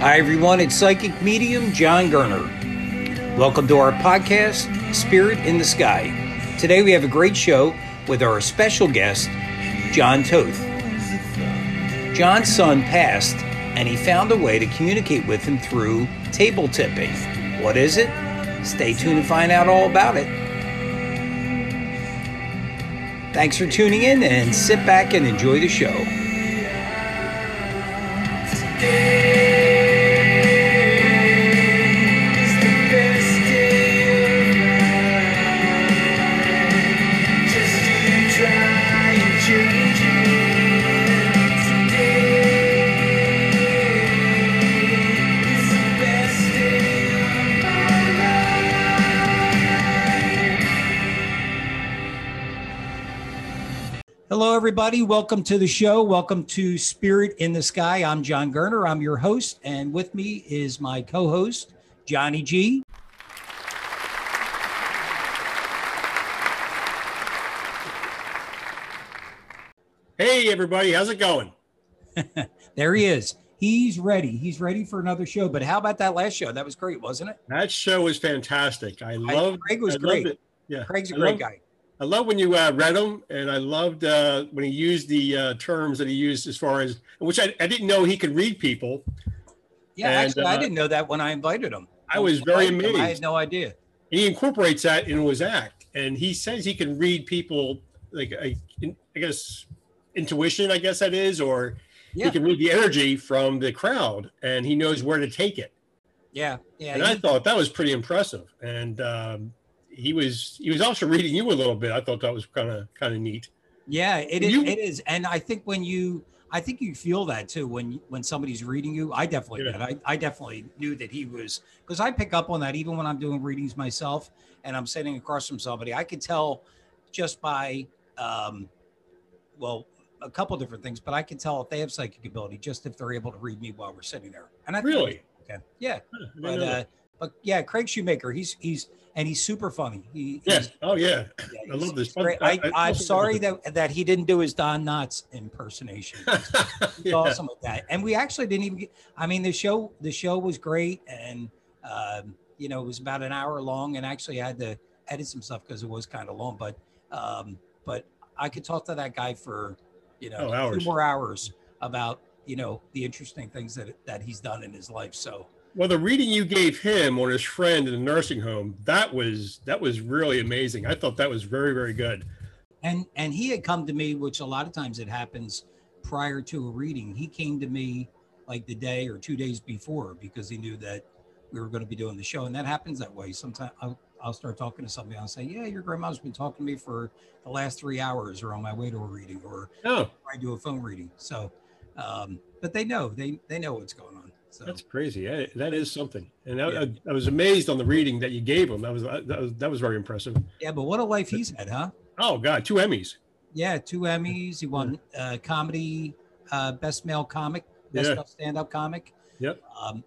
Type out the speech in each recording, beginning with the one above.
Hi everyone, it's psychic medium John Gerner. Welcome to our podcast, Spirit in the Sky. Today we have a great show with our special guest, John Toth. John's son passed, and he found a way to communicate with him through table tipping. What is it? Stay tuned and find out all about it. Thanks for tuning in, and sit back and enjoy the show. Hello, everybody. Welcome to the show. Welcome to Spirit in the Sky. I'm John Gerner. I'm your host, and with me is my co-host, Johnny G. Hey, everybody. How's it going? There he is. He's ready. He's ready for another show. But how about that last show? That was great, wasn't it? That show was fantastic. Craig was great. Yeah. Craig's a great guy. I love when you read them, and I loved when he used the terms that he used as far as, which I didn't know he could read people. Yeah, and, actually, I didn't know that when I invited him. I was very amazed. I had no idea. He incorporates that into his act, and he says he can read people, like, I guess, intuition, I guess that is, or he can read the energy from the crowd, and he knows where to take it. Yeah, yeah. And I thought that was pretty impressive, and He was also reading you a little bit. I thought that was kind of neat. Yeah, it is. And I think I think you feel that too when somebody's reading you. I definitely did. I definitely knew that he was, because I pick up on that even when I'm doing readings myself and I'm sitting across from somebody. I could tell just by a couple different things, but I can tell if they have psychic ability just if they're able to read me while we're sitting there. And I really okay. Yeah. But yeah, Craig Shoemaker, he's super funny. Yes. Oh yeah. I love this. I'm sorry that he didn't do his Don Knotts impersonation. He's awesome at that. And we actually didn't even the show was great, and it was about an hour long, and actually I had to edit some stuff because it was kind of long, but I could talk to that guy for, hours. 2 more hours about, the interesting things that he's done in his life. So well, the reading you gave him on his friend in the nursing home, that was really amazing. I thought that was very, very good. And he had come to me, which a lot of times it happens prior to a reading. He came to me like the day or 2 days before because he knew that we were going to be doing the show. And that happens that way. Sometimes I'll start talking to somebody. I'll say, yeah, your grandma's been talking to me for the last 3 hours or on my way to a reading or I do a phone reading. So, but they know, they know what's going on. So. That's crazy. That is something. And I was amazed on the reading that you gave him. That was very impressive. Yeah, but what a life he's had, huh? Oh, God, 2 Emmys. Yeah, 2 Emmys. He won comedy, best male comic, best stand-up comic. Yep.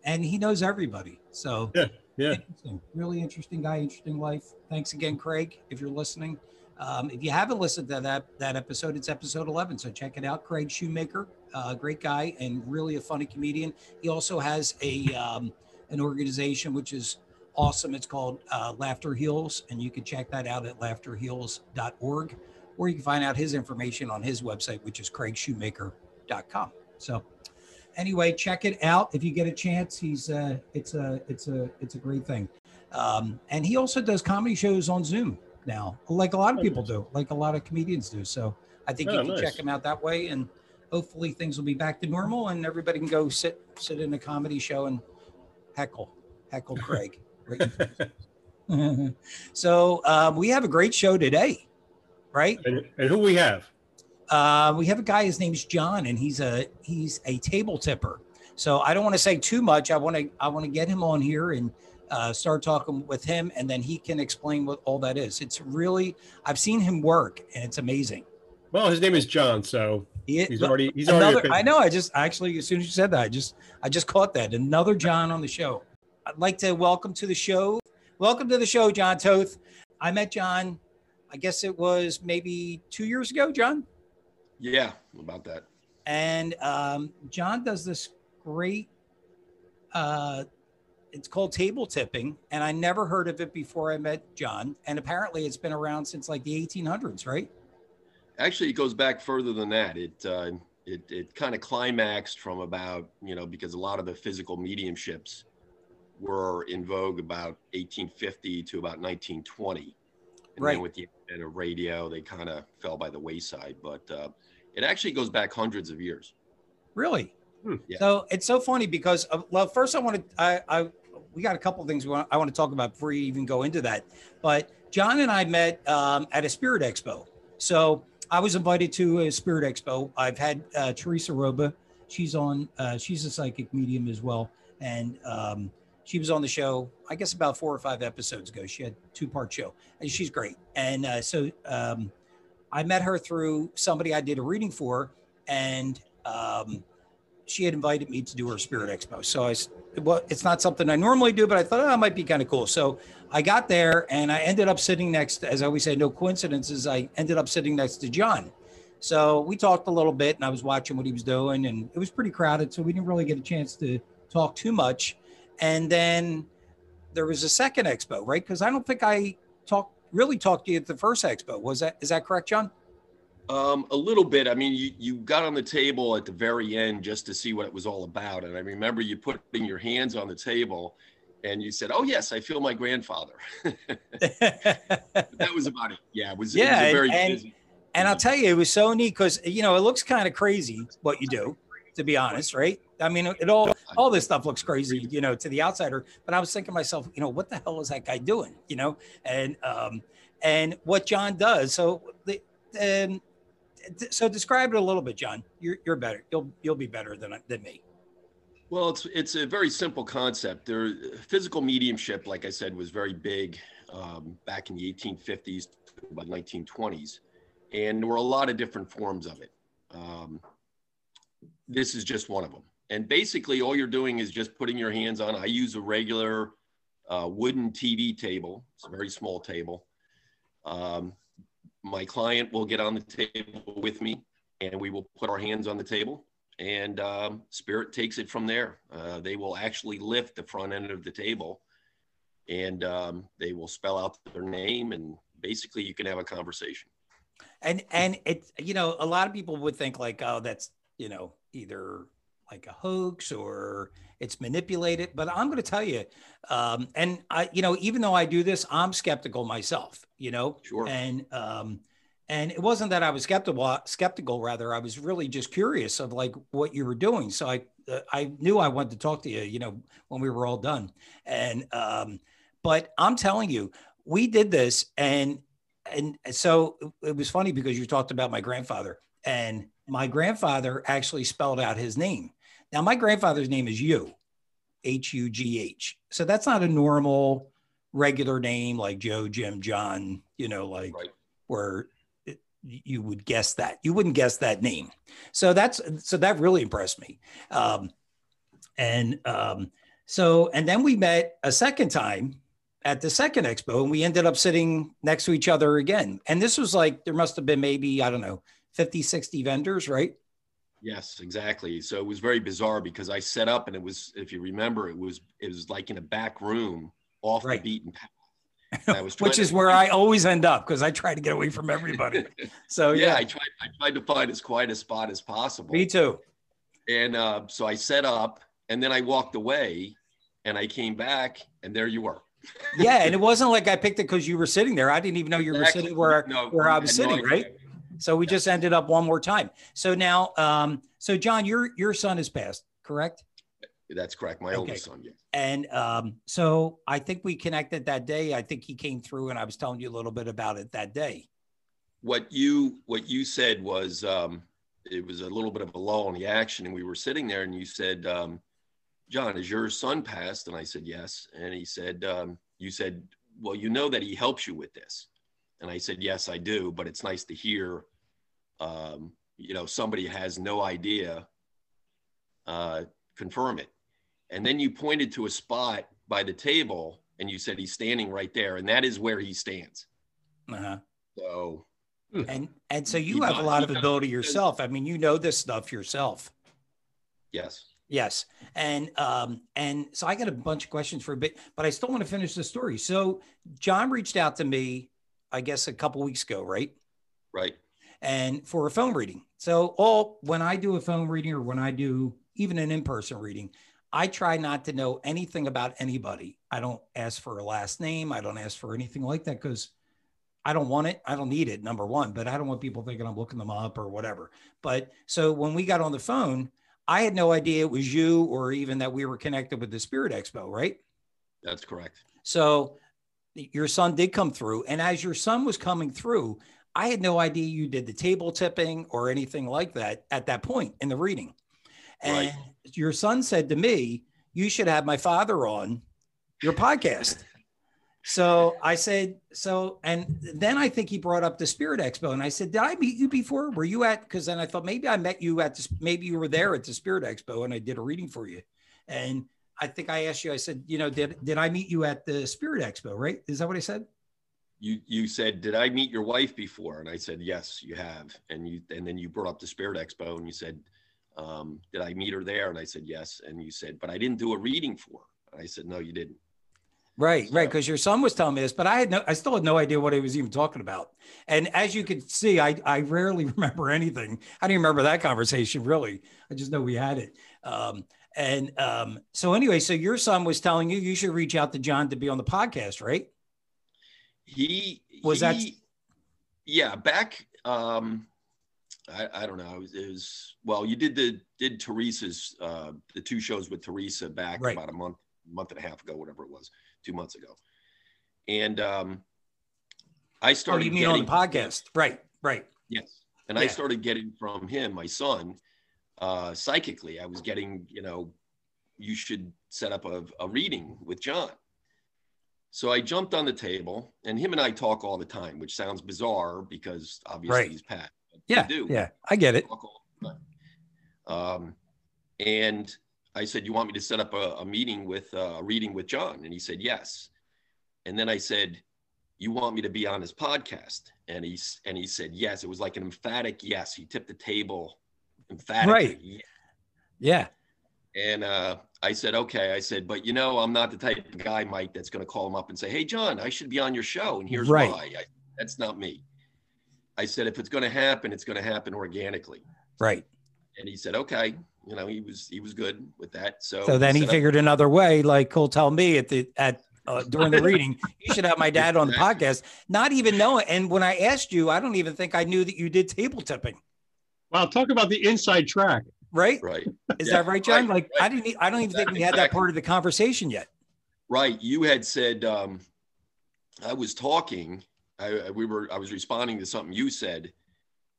And he knows everybody. So yeah. Interesting. Really interesting guy, interesting life. Thanks again, Craig, if you're listening. If you haven't listened to that episode, it's episode 11. So check it out. Craig Shoemaker, great guy and really a funny comedian. He also has an organization, which is awesome. It's called Laughter Heels. And you can check that out at laughterheels.org. Or you can find out his information on his website, which is craigshoemaker.com. So anyway, check it out. If you get a chance, it's a great thing. And he also does comedy shows on Zoom now, like a lot of people do, like a lot of comedians do. So I think you can check them out that way, and hopefully things will be back to normal and everybody can go sit in a comedy show and heckle Craig. So we have a great show today, right? And who we have? We have a guy, his name's John, and he's a table tipper. So I don't want to say too much. I want to get him on here and start talking with him, and then he can explain what all that is. It's really, I've seen him work, and it's amazing. Well, his name is John, so he's already. I know. I just actually, as soon as you said that, I just caught that. Another John on the show. I'd like to welcome to the show. Welcome to the show, John Toth. I met John, I guess it was maybe 2 years ago, John. Yeah, about that. And John does this great It's called Table Tipping, and I never heard of it before I met John. And apparently it's been around since like the 1800s, right? Actually, it goes back further than that. It kind of climaxed from about, because a lot of the physical mediumships were in vogue about 1850 to about 1920. And right. Then with the advent of radio, they kind of fell by the wayside. But it actually goes back hundreds of years. Really? Hmm. Yeah. So it's so funny because, well, first we got a couple of things I want to talk about before you even go into that. But John and I met at a spirit expo. So I was invited to a spirit expo. I've had Teresa Roba. She's on, she's a psychic medium as well. And she was on the show, I guess about 4 or 5 episodes ago. She had a 2-part show and she's great. And so I met her through somebody I did a reading for, and she had invited me to do her spirit expo. So well, it's not something I normally do, but I thought, oh, it might be kind of cool. So I got there and I ended up sitting next, as I always say, no coincidences. I ended up sitting next to John. So we talked a little bit and I was watching what he was doing, and it was pretty crowded. So we didn't really get a chance to talk too much. And then there was a second expo, right? Because I don't think I really talked to you at the first expo. Is that correct, John? A little bit. I mean, you got on the table at the very end just to see what it was all about. And I remember you putting your hands on the table and you said, oh, yes, I feel my grandfather. That was about it. Yeah, it was a very busy. And I'll tell you, it was so neat because, it looks kind of crazy what you do, to be honest, right? I mean, all this stuff looks crazy, to the outsider. But I was thinking to myself, what the hell is that guy doing, And what John does. So describe it a little bit, John. You're better. You'll be better than me. Well, it's a very simple concept. Physical mediumship, like I said, was very big back in the 1850s to about 1920s, and there were a lot of different forms of it. This is just one of them. And basically, all you're doing is just putting your hands on. I use a regular wooden TV table. It's a very small table. My client will get on the table with me, and we will put our hands on the table, and spirit takes it from there. They will actually lift the front end of the table, and they will spell out their name, and basically you can have a conversation. And it's, a lot of people would think like, oh, that's, either like a hoax or it's manipulated. But I'm going to tell you, and I, even though I do this, I'm skeptical myself, Sure. And it wasn't that I was skeptical, rather, I was really just curious of like what you were doing. So I knew I wanted to talk to you, when we were all done. And, but I'm telling you, we did this. And so it was funny because you talked about my grandfather, and my grandfather actually spelled out his name. Now, my grandfather's name is Hugh, H-U-G-H. So that's not a normal, regular name like Joe, Jim, John, right. Where you would guess that. You wouldn't guess that name. So that really impressed me. And then we met a second time at the second expo, and we ended up sitting next to each other again. And this was like, there must've been maybe, I don't know, 50, 60 vendors, right? Yes, exactly. So it was very bizarre because I set up, and it was, if you remember, it was like in a back room off right. The beaten path. And I was which is where I always end up because I try to get away from everybody. So yeah. I tried to find as quiet a spot as possible. Me too. And so I set up, and then I walked away, and I came back, and there you were. Yeah, and it wasn't like I picked it because you were sitting there. I didn't even know you were sitting where I was sitting, right? So we just ended up one more time. So now, so John, your son has passed, correct? That's correct. My oldest son, yes. And so I think we connected that day. I think he came through, and I was telling you a little bit about it that day. What you said was it was a little bit of a lull in the action, and we were sitting there, and you said, John, has your son passed? And I said, yes. And he said, you said, well, that he helps you with this. And I said, yes, I do. But it's nice to hear, somebody has no idea, confirm it. And then you pointed to a spot by the table and you said, he's standing right there. And that is where he stands. Uh-huh. So. And so you have a lot of ability yourself. I mean, this stuff yourself. Yes. Yes. And so I got a bunch of questions for a bit, but I still want to finish the story. So John reached out to me, I guess, a couple weeks ago, right? Right. And for a phone reading. So when I do a phone reading, or when I do even an in-person reading, I try not to know anything about anybody. I don't ask for a last name. I don't ask for anything like that, because I don't want it. I don't need it, number one, but I don't want people thinking I'm looking them up or whatever. But so when we got on the phone, I had no idea it was you, or even that we were connected with the Spirit Expo, right? That's correct. So your son did come through. And as your son was coming through, I had no idea you did the table tipping or anything like that at that point in the reading. And your son said to me, you should have my father on your podcast. So I said, and then I think he brought up the Spirit Expo, and I said, did I meet you before? Were you at, because then I thought maybe I met you at, maybe you were there at the Spirit Expo and I did a reading for you. And I think I asked you, I said, you know, did I meet you at the Spirit Expo, right? Is that what I said? You said, did I meet your wife before? And I said, yes, you have. And then you brought up the Spirit Expo and you said, did I meet her there? And I said, yes. And you said, but I didn't do a reading for her. And I said, no, you didn't. Right. So, right. Because your son was telling me this, but I still had no idea what he was even talking about. And as you could see, I rarely remember anything. I don't even remember that conversation, really. I just know we had it. So anyway, so your son was telling you, you should reach out to John to be on the podcast, right? I don't know. Well, you did Teresa's, the two shows with Teresa back about a month and a half ago, whatever it was, 2 months ago. And I started on the podcast. Right. Yes. And I started getting from him, my son, psychically, I was getting, you should set up a reading with John. So I jumped on the table, and him and I talk all the time, which sounds bizarre because obviously he's Pat. Yeah, I get it. And I said, you want me to set up a meeting with a reading with John? And he said, yes. And then I said, you want me to be on his podcast? And he said, yes. It was like an emphatic yes. He tipped the table emphatically. Right. Yeah. And I said, okay. I said, but I'm not the type of guy, Mike, that's going to call him up and say, hey, John, I should be on your show. And here's why. That's not me. I said, if it's going to happen, it's going to happen organically. Right. And he said, okay. He was good with that. So then he figured another way, like he'll tell me during the reading, you should have my dad on the podcast, not even knowing. And when I asked you, I don't even think I knew that you did table tipping. Well, talk about the inside track. Right. Is that right, John? I don't even think we had that part of the conversation yet. Right. You had said, I was talking, I was responding to something you said,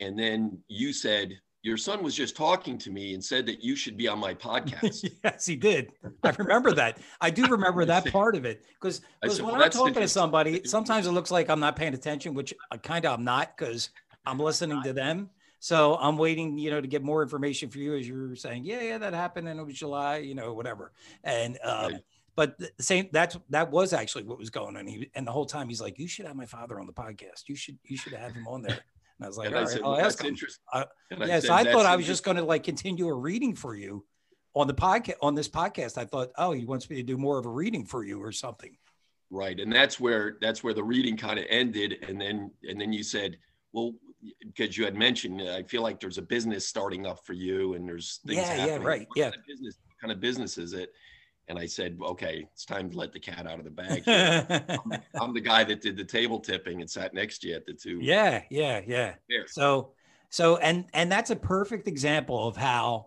and then you said, your son was just talking to me and said that you should be on my podcast. Yes, he did. I remember that. I do remember that part of it. Because when I'm talking to somebody, sometimes it looks like I'm not paying attention, which I'm not, because I'm listening to them. So I'm waiting, to get more information for you as you're saying, yeah, that happened and it was July, whatever. And, but the same, that was actually what was going on. And the whole time he's like, you should have my father on the podcast. You should have him on there. And I was like, all right, I'll ask him. Yes, I thought I was just going to continue a reading for you on the podcast, on this podcast. I thought, oh, he wants me to do more of a reading for you or something. Right. And that's where the reading kind of ended. And then you said, well, because you had mentioned, I feel like there's a business starting up for you and there's things happening. Yeah, right. Yeah. What kind of business is it? And I said, okay, it's time to let the cat out of the bag. I'm the guy that did the table tipping and sat next to you at the two. Yeah. There. So, and that's a perfect example of how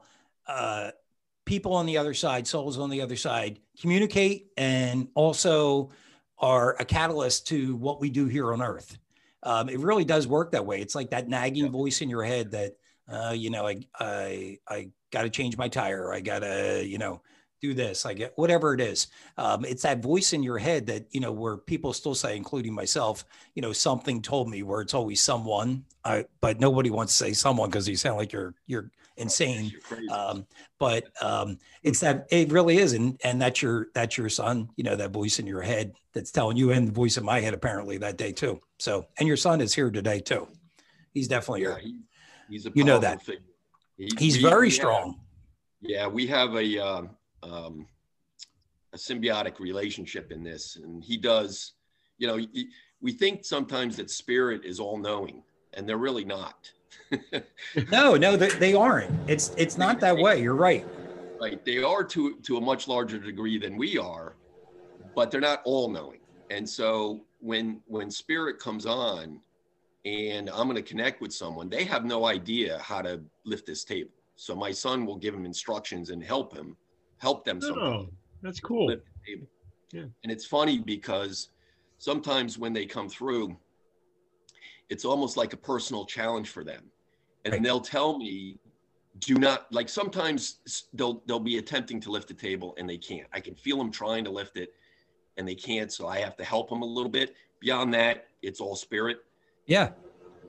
people on the other side, souls on the other side, communicate and also are a catalyst to what we do here on Earth. It really does work that way. It's like that nagging voice in your head that, I got to change my tire. I got to, do this. I get whatever it is. It's that voice in your head that, where people still say, including myself, something told me, where it's always someone, but nobody wants to say someone because you sound like you're insane. But it's that, it really is. And that's your son, that voice in your head that's telling you, and the voice in my head, apparently, that day too. So, and your son is here today too. He's definitely here. He's a powerful figure. He's very strong. Yeah, we have a symbiotic relationship in this, and he does, you know, we think sometimes that spirit is all-knowing, and they're really not. No, they aren't. It's not that way. You're right. Right. They are to a much larger degree than we are, but they're not all-knowing. And so when spirit comes on and I'm going to connect with someone, they have no idea how to lift this table. So my son will give him instructions and help them. Oh, that's cool. Lift the table. Yeah. And it's funny because sometimes when they come through, it's almost like a personal challenge for them. And right. They'll tell me, do not, like sometimes they'll be attempting to lift the table and they can't. I can feel them trying to lift it and they can't. So I have to help them a little bit. Beyond that, it's all spirit. Yeah.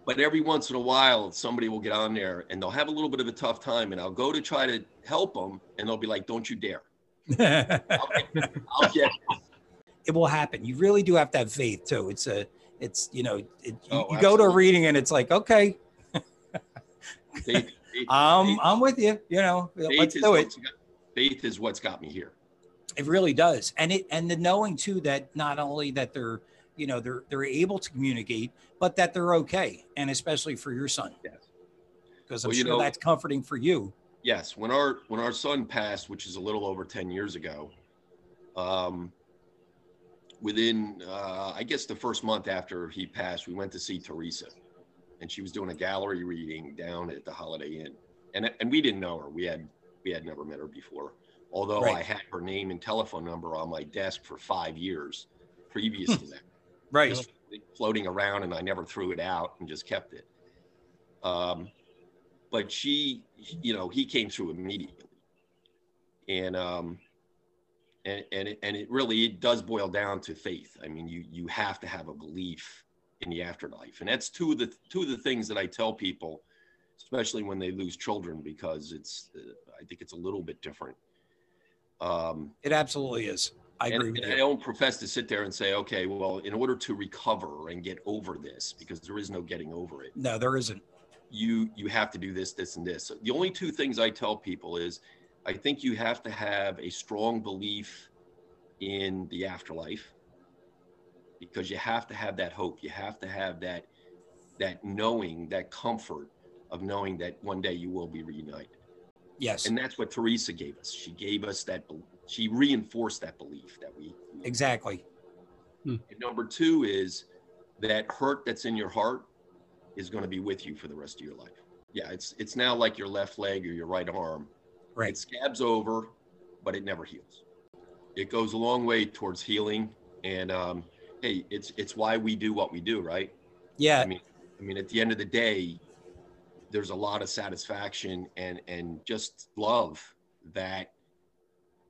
But every once in a while, somebody will get on there and they'll have a little bit of a tough time, and I'll go to try to help them and they'll be like, don't you dare. I'll get it. It will happen. You really do have to have faith too. You go to a reading and it's like, okay, faith, I'm with you, you know, let's do it. Faith is what's got me here. It really does. And the knowing too, that not only that they're, you know, they're able to communicate, but that they're okay. And especially for your son, because I'm sure that's comforting for you. Yes. When our son passed, which is a little over 10 years ago, within, I guess the first month after he passed, we went to see Teresa, and she was doing a gallery reading down at the Holiday Inn. And we didn't know her. We had never met her before. Although right. I had her name and telephone number on my desk for 5 years previous to that. Right. Just floating around, and I never threw it out and just kept it. But she, you know, he came through immediately. And it really does boil down to faith. I mean, you have to have a belief in the afterlife, and that's two of the things that I tell people, especially when they lose children, because it's I think it's a little bit different. It absolutely is. I agree with you. I don't profess to sit there and say, okay, well, in order to recover and get over this, because there is no getting over it. No, there isn't. You have to do this, this, and this. So the only two things I tell people is, I think you have to have a strong belief in the afterlife, because you have to have that hope. You have to have that knowing, that comfort of knowing that one day you will be reunited. Yes. And that's what Teresa gave us. She gave us that, she reinforced that belief that we. Exactly. And number two is that hurt that's in your heart is going to be with you for the rest of your life. Yeah. It's now like your left leg or your right arm. Right. It scabs over, but it never heals. It goes a long way towards healing. And hey, it's why we do what we do, right? Yeah. I mean, at the end of the day, there's a lot of satisfaction and just love that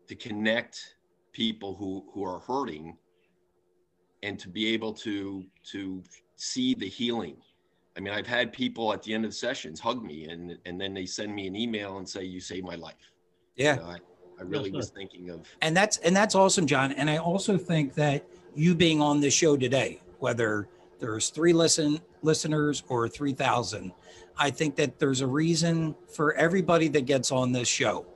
to connect people who are hurting, and to be able to see the healing. I mean, I've had people at the end of sessions hug me and then they send me an email and say, you saved my life. Yeah. You know, I really was thinking of. And that's awesome, John. And I also think that you being on this show today, whether there's 3 listeners or 3,000, I think that there's a reason for everybody that gets on this show.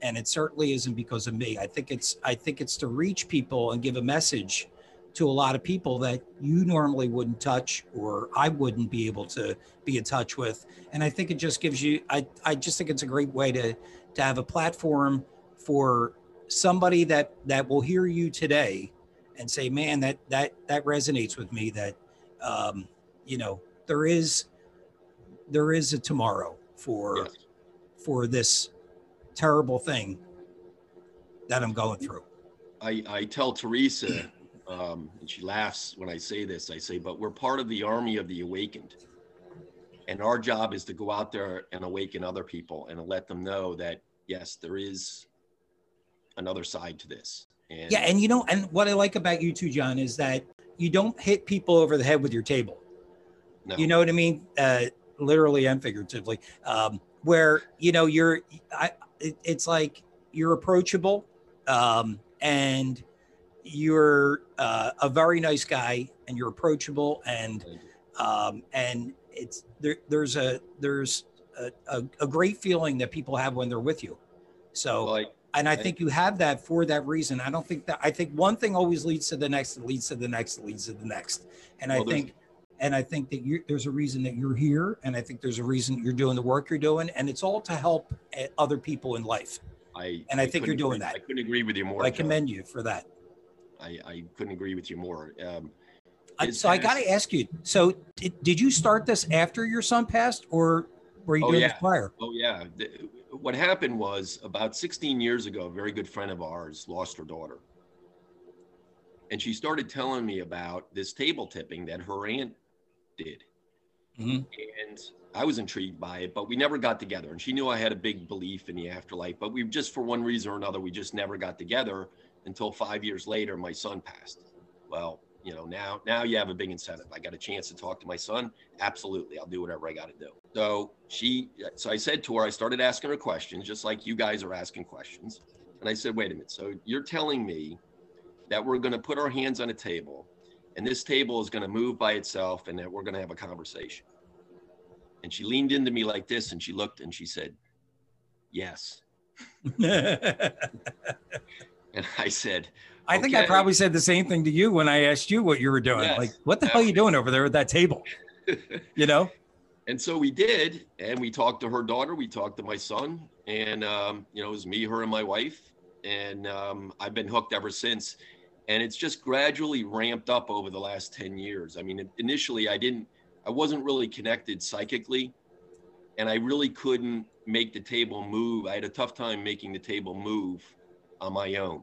And it certainly isn't because of me. I think it's to reach people and give a message to a lot of people that you normally wouldn't touch, or I wouldn't be able to be in touch with. And I think it just gives you, I just think it's a great way to have a platform for somebody that will hear you today and say, man, that resonates with me, that, you know, there is a tomorrow for this terrible thing that I'm going through. I tell Teresa, and she laughs when I say this, I say, but we're part of the army of the awakened. And our job is to go out there and awaken other people and let them know that, yes, there is another side to this. And yeah. And, you know, and what I like about you too, John, is that you don't hit people over the head with your table. No. You know what I mean? Literally and figuratively, where, you know, it's like you're approachable, and you're a very nice guy, and you're approachable, and there's a great feeling that people have when they're with you. So, and I think you have that for that reason. I don't think that, I think one thing always leads to the next, leads to the next, leads to the next. And I think that there's a reason that you're here. And I think there's a reason you're doing the work you're doing. And it's all to help other people in life. And I think you're doing that. I couldn't agree with you more. I commend you for that. I couldn't agree with you more. So I got to ask you, so did you start this after your son passed, or were you doing this prior? Oh, yeah. What happened was, about 16 years ago, a very good friend of ours lost her daughter. And she started telling me about this table tipping that her aunt did. Mm-hmm. And I was intrigued by it, but we never got together. And she knew I had a big belief in the afterlife, but we just, for one reason or another, we just never got together until 5 years later, my son passed. Well, you know, now you have a big incentive. I got a chance to talk to my son. Absolutely. I'll do whatever I got to do. So I said to her, I started asking her questions, just like you guys are asking questions. And I said, wait a minute. So you're telling me that we're going to put our hands on a table, and this table is going to move by itself, and that we're going to have a conversation? And she leaned into me like this, and she looked, and she said, yes. And I said, I think I probably said the same thing to you when I asked you what you were doing. Yes, like, what the hell are you doing over there at that table? You know? And so we did. And we talked to her daughter. We talked to my son. And, you know, it was me, her, and my wife. And I've been hooked ever since. And it's just gradually ramped up over the last 10 years. I mean, initially, I wasn't really connected psychically. And I really couldn't make the table move. I had a tough time making the table move on my own.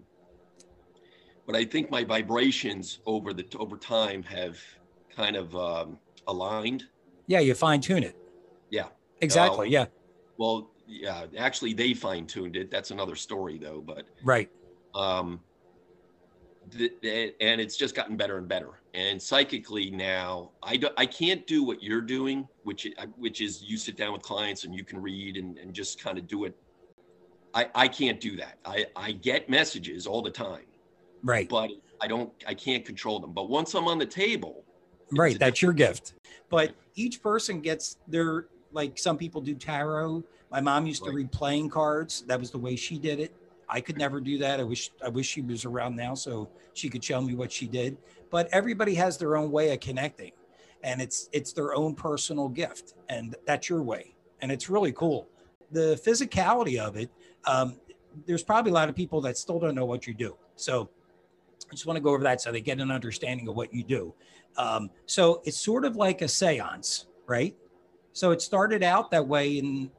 But I think my vibrations over time have kind of aligned. Yeah, you fine tune it. Yeah, exactly. Yeah. Well, yeah. Actually, they fine tuned it. That's another story, though. But right. And it's just gotten better and better. And psychically now, I can't do what you're doing, which is you sit down with clients and you can read and just kind of do it. I can't do that. I get messages all the time. Right. But I can't control them. But once I'm on the table. Right. That's your gift. But each person gets their, like, some people do tarot. My mom used to read playing cards. That was the way she did it. I could never do that. I wish she was around now so she could show me what she did. But everybody has their own way of connecting, and it's their own personal gift. And that's your way. And it's really cool. The physicality of it. There's probably a lot of people that still don't know what you do. So I just want to go over that so they get an understanding of what you do. So it's sort of like a seance, right? So it started out that way in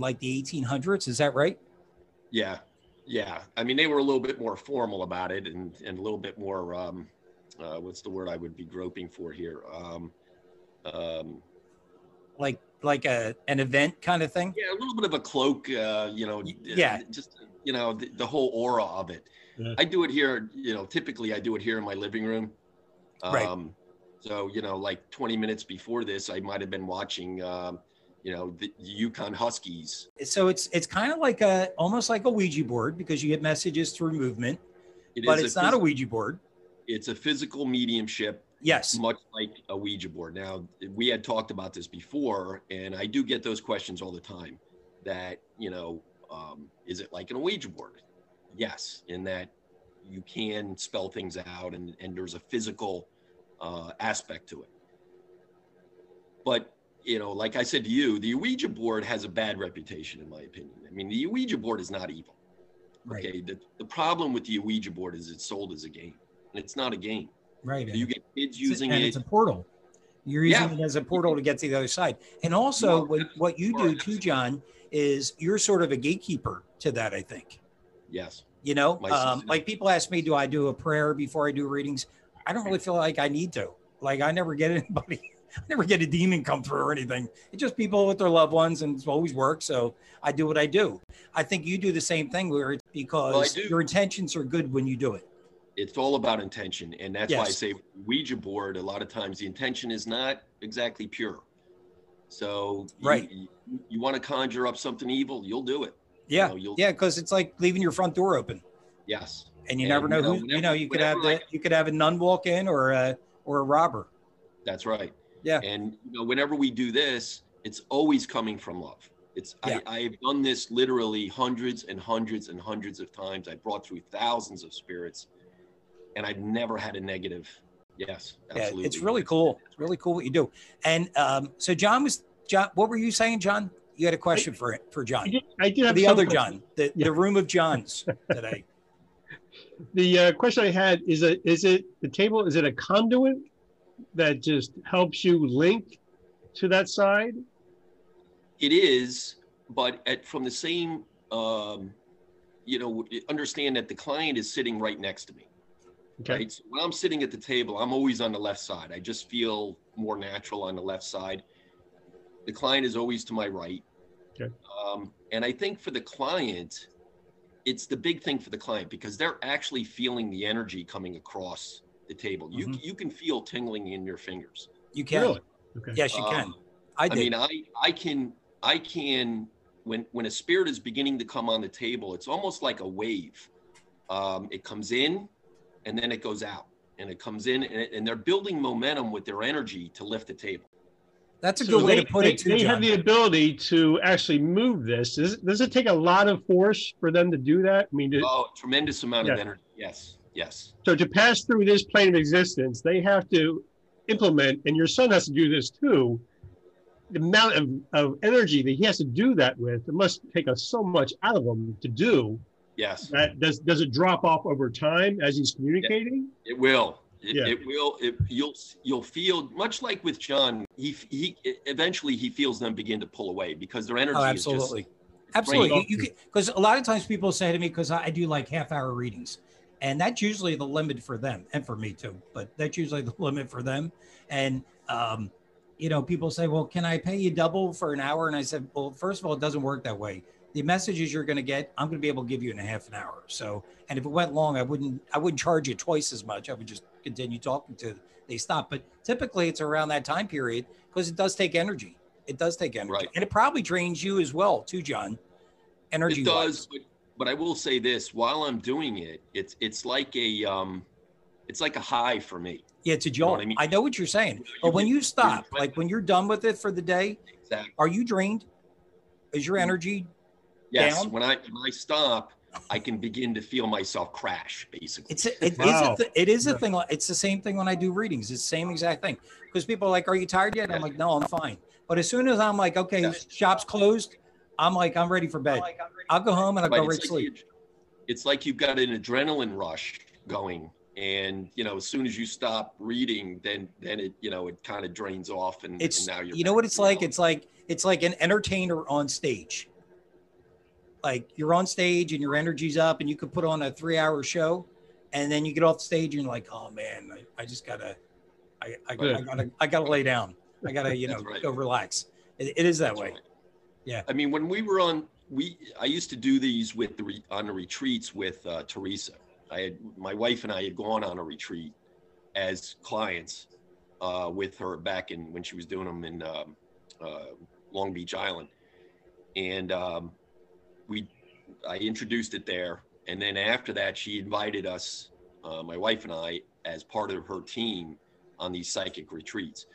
like the 1800s. Is that right? Yeah. Yeah. I mean, they were a little bit more formal about it and a little bit more, what's the word I would be groping for here? Like an event kind of thing? Yeah. A little bit of a cloak, you know, yeah. Just, you know, the whole aura of it. I do it here, you know, typically I do it here in my living room. Right. So, you know, like 20 minutes before this, I might have been watching, you know, the UConn Huskies. So it's kind of like almost like a Ouija board, because you get messages through movement, but it's not a Ouija board. It's a physical mediumship. Yes. Much like a Ouija board. Now, we had talked about this before, and I do get those questions all the time that, you know, is it like an Ouija board? Yes, in that you can spell things out and there's a physical aspect to it. But, you know, like I said to you, the Ouija board has a bad reputation, in my opinion. I mean, the Ouija board is not evil. Right. Okay. The problem with the Ouija board is it's sold as a game, and it's not a game. Right. So you get kids using it. It's a portal. You're using it as a portal to get to the other side. And also, what you do too, John, is you're sort of a gatekeeper to that, I think. Yes. You know, like people ask me, do I do a prayer before I do readings? I don't really feel like I need to. Like, I never get anybody, I never get a demon come through or anything. It's just people with their loved ones, and it's always work. So I do what I do. I think you do the same thing, where because your intentions are good when you do it. It's all about intention. And that's why I say Ouija board, a lot of times the intention is not exactly pure. So you want to conjure up something evil, you'll do it. Yeah, you know, because it's like leaving your front door open. Yes, and you never know who. You know, you could have you could have a nun walk in, or a robber. That's right. Yeah, and you know, whenever we do this, it's always coming from love. It's yeah. I've done this literally hundreds and hundreds and hundreds of times. I brought through thousands of spirits, and I've never had a negative. Yes, absolutely. Yeah, it's really cool. It's really cool what you do. And so John, what were you saying, John? You had a question for John. I did have the other John, the room of Johns today. The question I had is, is it a conduit that just helps you link to that side? It is, but from the same, you know, understand that the client is sitting right next to me. Okay. Right? So when I'm sitting at the table, I'm always on the left side. I just feel more natural on the left side. The client is always to my right. Okay. And I think for the client, it's the big thing for the client because they're actually feeling the energy coming across the table. Mm-hmm. You can feel tingling in your fingers. You can. Really? Okay. Yes, you can. I mean, I can, when a spirit is beginning to come on the table, it's almost like a wave. It comes in and then it goes out, and it comes in and they're building momentum with their energy to lift the table. That's a good way to put it too, John. They have the ability to actually move this. Does it take a lot of force for them to do that? I mean, oh, tremendous amount of energy. Yes, yes. So to pass through this plane of existence, they have to implement, and your son has to do this too, the amount of energy that he has to do that with, it must take us so much out of him to do. Yes. That, does it drop off over time as he's communicating? Yeah, it will. It will. You'll feel much like with John. He eventually he feels them begin to pull away because their energy. Oh, absolutely, is just absolutely. Because a lot of times people say to me, because I do like half-hour readings, and that's usually the limit for them and for me too. But that's usually the limit for them. And you know, people say, "Well, can I pay you double for an hour?" And I said, "Well, first of all, it doesn't work that way. The messages you're going to get, I'm going to be able to give you in a half an hour. So, and if it went long, I wouldn't charge you twice as much. I would just continue talking to them. They stop. But typically it's around that time period because it does take energy. It does take energy. Right. And it probably drains you as well too, John. Energy. It does. But I will say this, while I'm doing it, it's like a high for me. Yeah, it's a jolt. You know what I mean? I know what you're saying. You know, but when you stop, like when you're done with it for the day, exactly. Are you drained? Is your energy Yes, down? When I stop, I can begin to feel myself crash. Basically, it is a thing. It's the same thing when I do readings. It's the same exact thing because people are like, "Are you tired yet?" And I'm like, "No, I'm fine." But as soon as I'm like, "Okay, shop's closed," I'm like, "I'm ready for bed. I'll go home and I'll go right to sleep." It's like you've got an adrenaline rush going, and you know, as soon as you stop reading, then it it kind of drains off, and now you're you know what it's like. It's like an entertainer on stage. Like you're on stage and your energy's up and you could put on a 3-hour show and then you get off the stage and you're like, oh man, I gotta lay down. I gotta, go relax. It is that way. Right. Yeah. I mean, when we were I used to do these on the retreats with Teresa. My wife and I had gone on a retreat as clients with her back in when she was doing them in Long Beach Island. And, I introduced it there. And then after that, she invited us, my wife and I, as part of her team on these psychic retreats.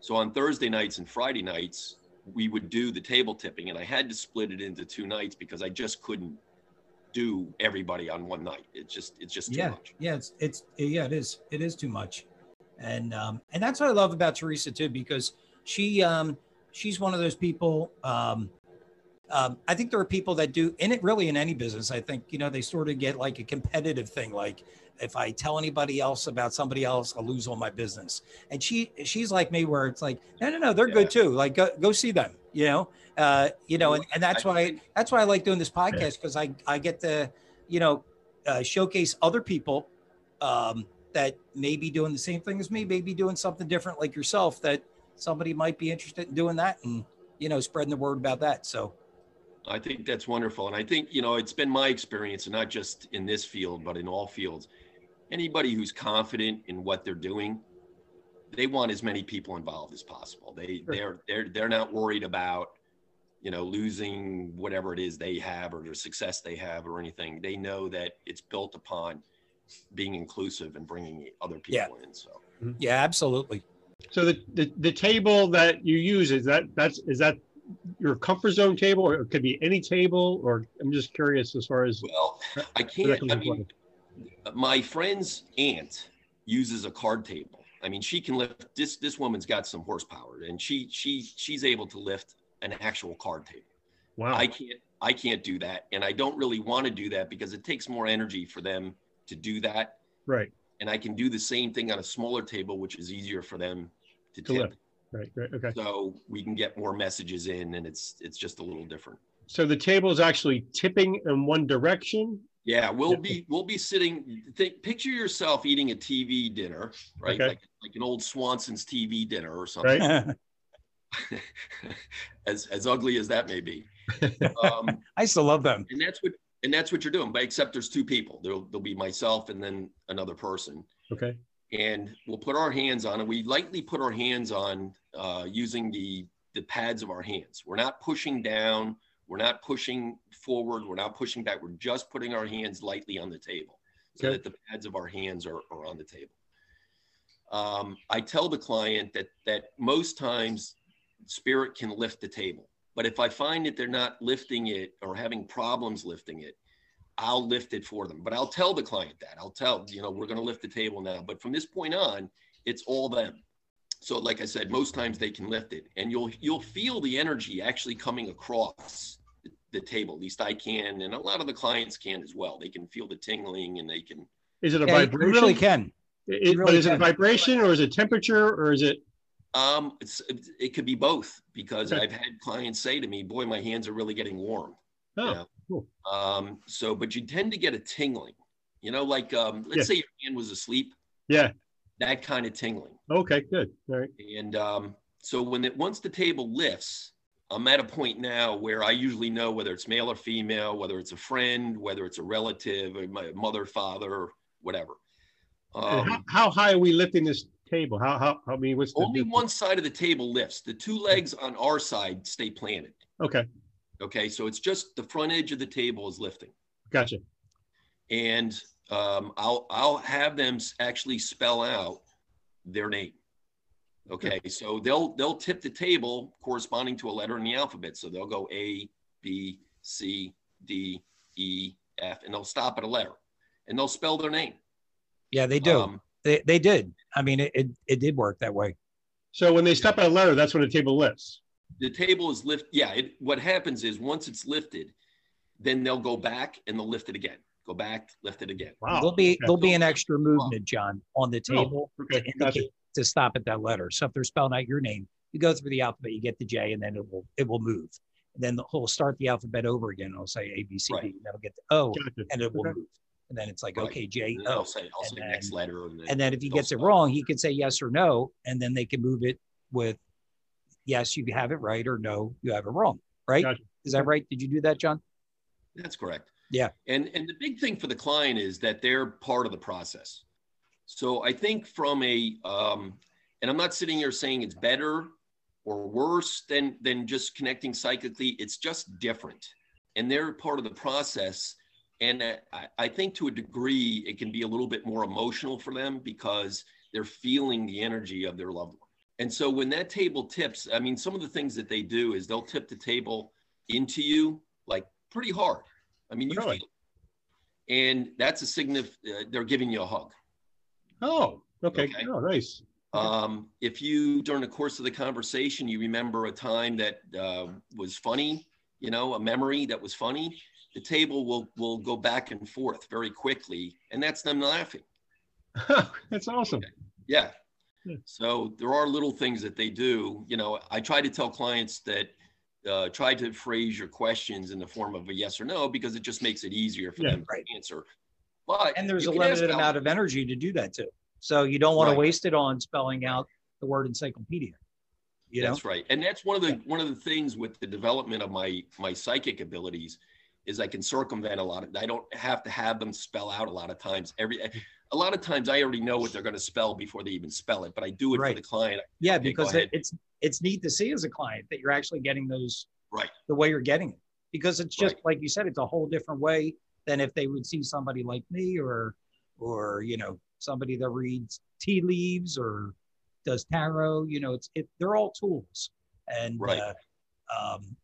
So on Thursday nights and Friday nights, we would do the table tipping. And I had to split it into 2 nights because I just couldn't do everybody on one night. It's just too much. Yeah, it is too much. And that's what I love about Teresa too, because she's one of those people, I think there are people that do, and it really in any business, I think, they sort of get like a competitive thing. Like if I tell anybody else about somebody else, I'll lose all my business. And she's like me where it's like, no, they're good too. Like go see them, and that's why I like doing this podcast because I get to, showcase other people that may be doing the same thing as me, maybe doing something different like yourself that somebody might be interested in doing that and, spreading the word about that. So. I think that's wonderful. And I think, it's been my experience, and not just in this field, but in all fields, anybody who's confident in what they're doing, they want as many people involved as possible. They're not worried about, losing whatever it is they have or the success they have or anything. They know that it's built upon being inclusive and bringing other people in. So, yeah, absolutely. So the table that you use, is that your comfort zone table, or it could be any table, or I'm just curious as far as. Well, I can't. I mean, my friend's aunt uses a card table. I mean, she can lift this. This woman's got some horsepower, and she's able to lift an actual card table. Wow. I can't do that, and I don't really want to do that because it takes more energy for them to do that. Right. And I can do the same thing on a smaller table, which is easier for them to tip. Lift. Right, right, okay. So we can get more messages in, and it's just a little different. So the table is actually tipping in one direction. Yeah, we'll be sitting. Picture yourself eating a TV dinner, right? Okay. Like an old Swanson's TV dinner or something. Right. as ugly as that may be. I still love them. And that's what you're doing. But except there's two people. There'll be myself and then another person. Okay. And we'll put our hands on, and we lightly put our hands on using the pads of our hands. We're not pushing down. We're not pushing forward. We're not pushing back. We're just putting our hands lightly on the table so that the pads of our hands are on the table. I tell the client that most times spirit can lift the table. But if I find that they're not lifting it or having problems lifting it, I'll lift it for them, but I'll tell the client that. I'll tell, we're going to lift the table now, but from this point on, it's all them. So like I said, most times they can lift it, and you'll feel the energy actually coming across the table. At least I can, and a lot of the clients can as well. They can feel the tingling, and they can. Is it a vibration? You really can. Is it a vibration, or is it temperature, or is it? It could be both, because I've had clients say to me, "Boy, my hands are really getting warm." Oh. You know? Cool. But you tend to get a tingling, let's say your hand was asleep. Yeah. That kind of tingling. Okay, good. All right. And so once the table lifts, I'm at a point now where I usually know whether it's male or female, whether it's a friend, whether it's a relative, or my mother, father, whatever. How high are we lifting this table? How many? Only one side of the table lifts. The two legs on our side stay planted. Okay. Okay, so it's just the front edge of the table is lifting. Gotcha. And I'll have them actually spell out their name. Okay, so they'll tip the table corresponding to a letter in the alphabet. So they'll go A, B, C, D, E, F, and they'll stop at a letter, and they'll spell their name. Yeah, they do. They did. I mean, it did work that way. So when they stop at a letter, that's when the table lifts. The table is lifted. Yeah. What happens is once it's lifted, then they'll go back and they'll lift it again. Go back, lift it again. Wow. There'll be an extra movement, John, on the table to indicate to stop at that letter. So if they're spelling out your name, you go through the alphabet, you get the J, and then it will move. And then he'll start the alphabet over again. I'll say A, B, C, D. And that'll get the O, and it will move. And then it's like, okay, J, O. I'll say next letter. And then if he gets it wrong, he can say yes or no, and then they can move it with. Yes, you have it right, or no, you have it wrong, right? Gotcha. Is that right? Did you do that, John? That's correct. Yeah. And the big thing for the client is that they're part of the process. So I think from a, and I'm not sitting here saying it's better or worse than just connecting psychically. It's just different. And they're part of the process. And I think to a degree, it can be a little bit more emotional for them because they're feeling the energy of their loved one. And so when that table tips, I mean, some of the things that they do is they'll tip the table into you, like pretty hard. I mean, you feel it. And that's a they're giving you a hug. Oh, okay. Oh, nice. If you, during the course of the conversation, you remember a time that was funny, a memory that was funny, the table will go back and forth very quickly. And that's them laughing. That's awesome. Okay. Yeah. So there are little things that they do. I try to tell clients that try to phrase your questions in the form of a yes or no, because it just makes it easier for them to answer. And there's a limited amount of energy to do that too. So you don't want to waste it on spelling out the word encyclopedia. That's right. And that's one of the things with the development of my psychic abilities is I can circumvent a lot. I don't have to have them spell out a lot of times. A lot of times I already know what they're going to spell before they even spell it, but I do it for the client. Yeah, because it's neat to see as a client that you're actually getting those the way you're getting it. Because it's just like you said, it's a whole different way than if they would see somebody like me or somebody that reads tea leaves or does tarot. They're all tools, and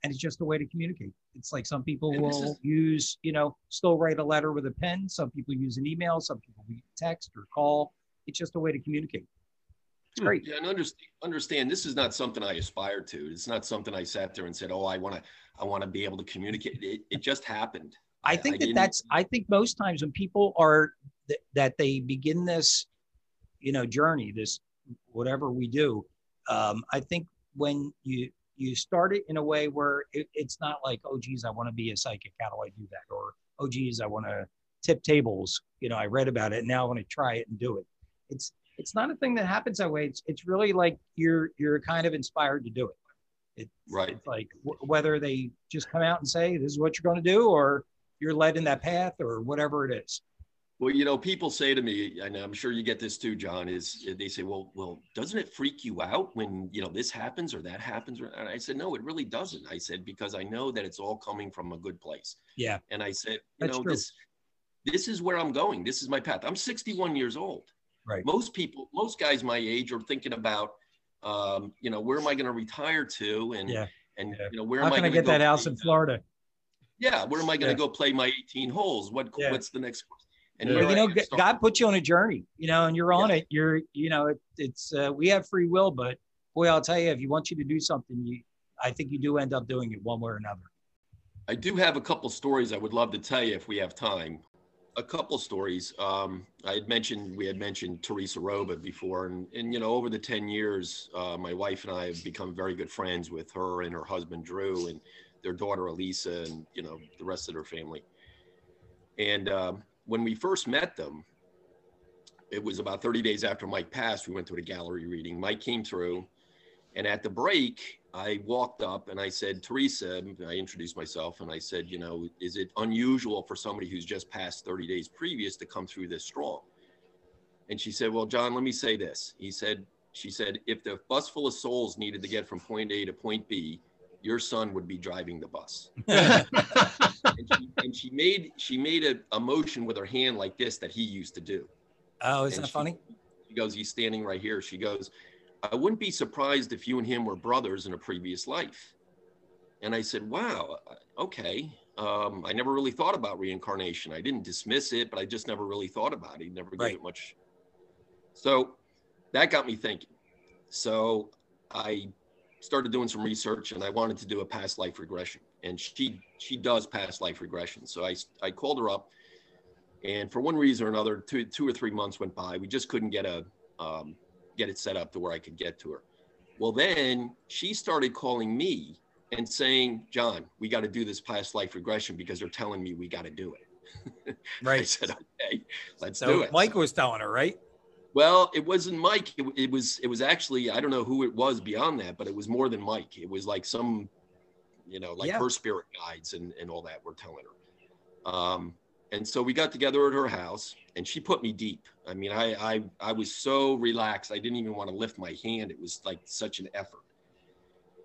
And it's just a way to communicate. It's like some people will use, you know, still write a letter with a pen. Some people use an email. Some people text or call. It's just a way to communicate. It's great. Yeah, and understand this is not something I aspired to. It's not something I sat there and said, "Oh, I want to be able to communicate." It just happened. I think I think most times when people are that they begin this, you know, journey, this whatever we do. I think when you start it in a way where it's not like, oh, geez, I want to be a psychic. How do I do that? Or, oh, geez, I want to tip tables. You know, I read about it. Now I want to try it and do it. It's not a thing that happens that way. It's really like you're kind of inspired to do it. It's like whether they just come out and say, this is what you're going to do, or you're led in that path or whatever it is. Well, you know, people say to me, and I'm sure you get this too, John, is they say, well, doesn't it freak you out when, you know, this happens or that happens? And I said, no, it really doesn't. I said, because I know that it's all coming from a good place. Yeah. And I said, you know, this is where I'm going. This is my path. I'm 61 years old. Right. Most guys my age are thinking about, you know, where am I going to retire to? And, you know, where am I going to get that house in Florida? Yeah. Where am I going to go play my 18 holes? What's the next course? And you know, God put you on a journey, you know, and you're on it. You know, it's we have free will, but boy, I'll tell you, if you want you to do something, I think you do end up doing it one way or another. I do have a couple stories I would love to tell you if we have time. A couple stories. We had mentioned Teresa Roba before, and you know, over the 10 years, my wife and I have become very good friends with her and her husband Drew and their daughter Elisa, and you know, the rest of their family. And when we first met them, it was about 30 days after Mike passed. We went to a gallery reading. Mike came through, and at the break, I walked up and I said, Teresa, I introduced myself and I said, you know, is it unusual for somebody who's just passed 30 days previous to come through this strong? And she said, well, John, let me say this. She said, if the bus full of souls needed to get from point A to point B, your son would be driving the bus. And she made a motion with her hand like this that he used to do. Oh, isn't that funny? She goes, he's standing right here. She goes, I wouldn't be surprised if you and him were brothers in a previous life. And I said, wow, okay. I never really thought about reincarnation. I didn't dismiss it, but I just never really thought about it. Never gave it much. So that got me thinking. So I started doing some research and I wanted to do a past life regression. And she does past life regression. So I called her up, and for one reason or another, two or three months went by. We just couldn't get it set up to where I could get to her. Well, then she started calling me and saying, John, we got to do this past life regression because they're telling me we got to do it. Right. I said, okay, let's do it. Mike was telling her, right? Well, it wasn't Mike. It was actually, I don't know who it was beyond that, but it was more than Mike. It was like some, you know, like her spirit guides and all that were telling her. And so we got together at her house and she put me deep. I mean, I was so relaxed. I didn't even want to lift my hand. It was like such an effort.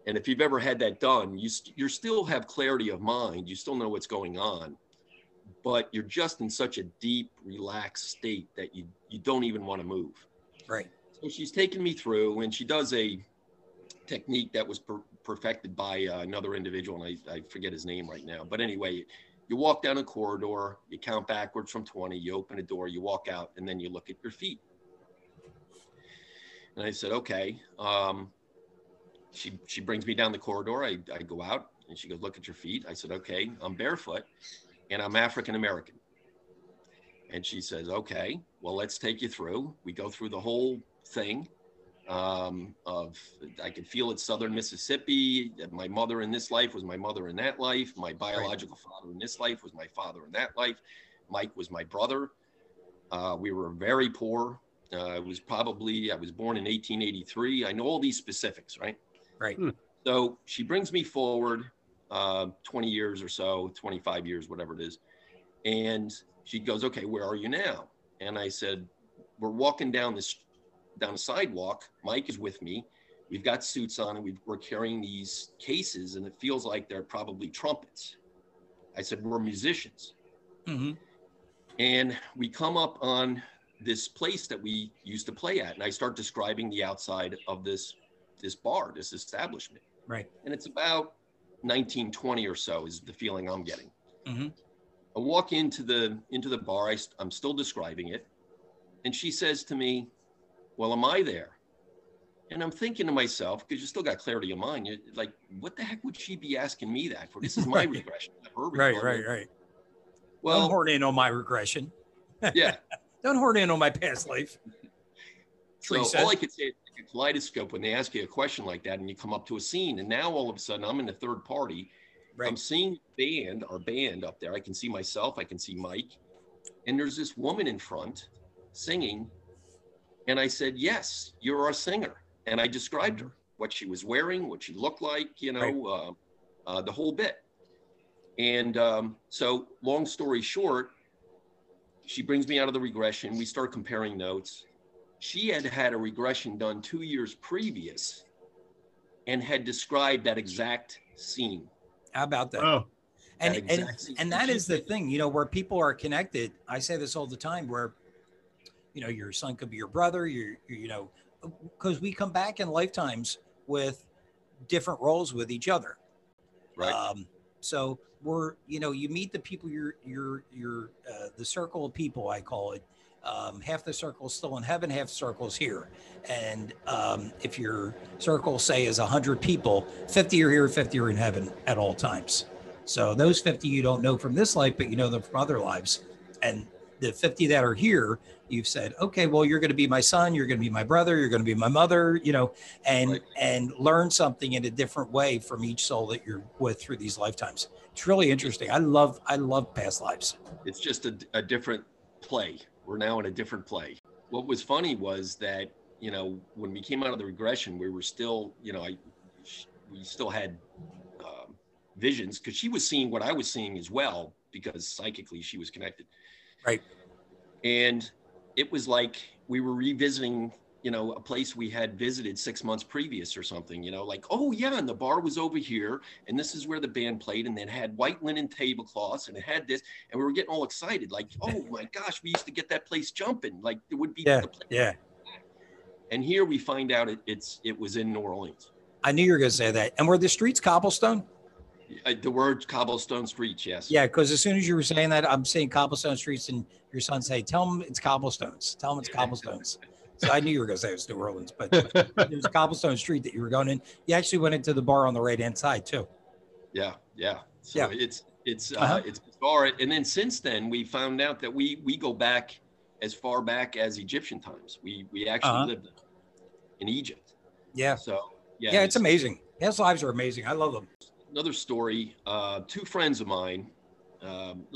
And if you've ever had that done, you still have clarity of mind. You still know what's going on, but you're just in such a deep, relaxed state that you don't even want to move. Right. So she's taking me through, and she does a technique that was perfected by another individual, and I forget his name right now. But anyway, you walk down a corridor, you count backwards from 20, you open a door, you walk out, and then you look at your feet. And I said, okay. She brings me down the corridor. I go out, and she goes, look at your feet. I said, okay, I'm barefoot, and I'm African-American. And she says, okay, well, let's take you through. We go through the whole thing I could feel it, Southern Mississippi. My mother in this life was my mother in that life. My biological father in this life was my father in that life. Mike was my brother. We were very poor. I was born in 1883. I know all these specifics, right? Right. Hmm. So she brings me forward 20 years or so, 25 years, whatever it is. And she goes, okay, where are you now? And I said, we're walking down the sidewalk. Mike is with me. We've got suits on and we're carrying these cases, and it feels like they're probably trumpets. I said, we're musicians. Mm-hmm. And we come up on this place that we used to play at. And I start describing the outside of this bar, this establishment. Right. And it's about 1920 or so is the feeling I'm getting. Mm-hmm. I walk into the bar. I'm still describing it. And she says to me, well, am I there? And I'm thinking to myself, because you still got clarity of mind, you're like, what the heck would she be asking me that for? This is my regression. Her regression. Right. Well, don't horn in on my regression. Yeah. Don't horn in on my past life. So all I could say is like a kaleidoscope when they ask you a question like that and you come up to a scene. And now all of a sudden I'm in the third party. Right. I'm seeing our band up there. I can see myself. I can see Mike. And there's this woman in front singing. And I said, yes, you're our singer. And I described her, what she was wearing, what she looked like, you know, right. The whole bit. And so long story short, she brings me out of the regression. We start comparing notes. She had a regression done 2 years previous and had described that exact scene. How about that? Oh. And that is the thing, you know, where people are connected. I say this all the time where, you know, your son could be your brother, you know, because we come back in lifetimes with different roles with each other. Right. So we're, you know, you meet the people, the circle of people, I call it. Half the circle's still in heaven, half the circle's here. And if your circle, say, is 100 people, 50 are here, 50 are in heaven at all times. So those 50 you don't know from this life, but you know them from other lives. And the 50 that are here, you've said, okay, well, you're going to be my son, you're going to be my brother, you're going to be my mother, you know, and learn something in a different way from each soul that you're with through these lifetimes. It's really interesting. I love past lives. It's just a different play. We're now in a different play. What was funny was that, you know, when we came out of the regression, we were still, you know, we still had visions because she was seeing what I was seeing as well, because psychically she was connected. Right. And it was like we were revisiting, you know, a place we had visited 6 months previous or something, you know, like, oh, yeah, and the bar was over here, and this is where the band played, and then had white linen tablecloths, and it had this, and we were getting all excited, like, oh, my gosh, we used to get that place jumping, like, it would be. Yeah, the place. Yeah. And here we find out it was in New Orleans. I knew you were going to say that. And were the streets cobblestone? The word cobblestone streets, yes. Yeah, because as soon as you were saying that, I'm saying cobblestone streets, and your son say, "Tell him it's cobblestones. Tell him it's cobblestones." So I knew you were going to say it was New Orleans, but it was cobblestone street that you were going in. You actually went into the bar on the right hand side too. Yeah. So yeah. It's it's bizarre. And then since then, we found out that we go back as far back as Egyptian times. We actually lived in Egypt. Yeah. So yeah, it's amazing. His lives are amazing. I love them. Another story, two friends of mine,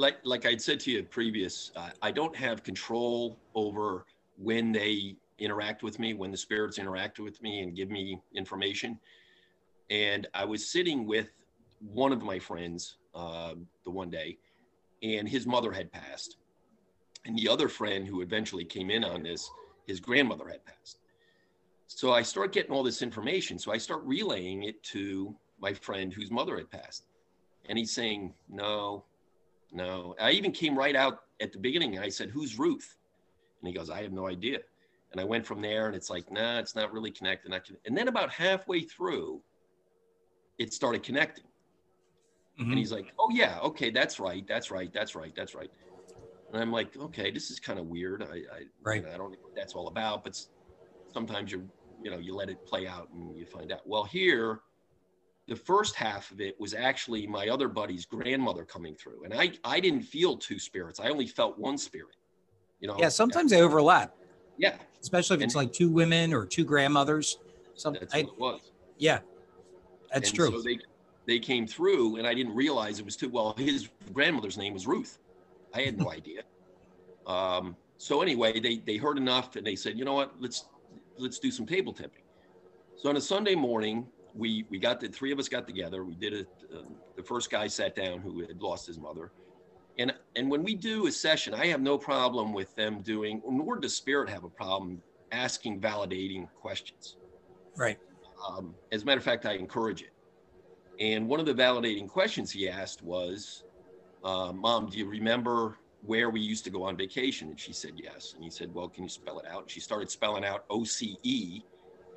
like I'd said to you previous, I don't have control over when they interact with me, when the spirits interact with me and give me information. And I was sitting with one of my friends the one day, and his mother had passed. And the other friend who eventually came in on this, his grandmother had passed. So I start getting all this information. So I start relaying it to my friend whose mother had passed. And he's saying, no. I even came right out at the beginning. I said, who's Ruth? And he goes, I have no idea. And I went from there and it's like, nah, it's not really connected. And then about halfway through, it started connecting. Mm-hmm. And he's like, oh yeah, okay, that's right. And I'm like, okay, this is kind of weird. I don't know what that's all about, but sometimes you let it play out and you find out. Well, here, the first half of it was actually my other buddy's grandmother coming through. And I didn't feel two spirits. I only felt one spirit, you know? Yeah. Sometimes they overlap. Yeah. Especially if it's like two women or two grandmothers. That's what it was. Yeah, that's true. So they came through and I didn't realize it was two. Well, his grandmother's name was Ruth. I had no idea. So anyway, they heard enough and they said, you know what, let's do some table tipping. So on a Sunday morning, we got the three of us got together. We did it. The first guy sat down who had lost his mother. And when we do a session, I have no problem with them doing, nor does spirit have a problem asking validating questions. Right. As a matter of fact, I encourage it. And one of the validating questions he asked was, Mom, do you remember where we used to go on vacation? And she said, yes. And he said, well, can you spell it out? And she started spelling out OCE.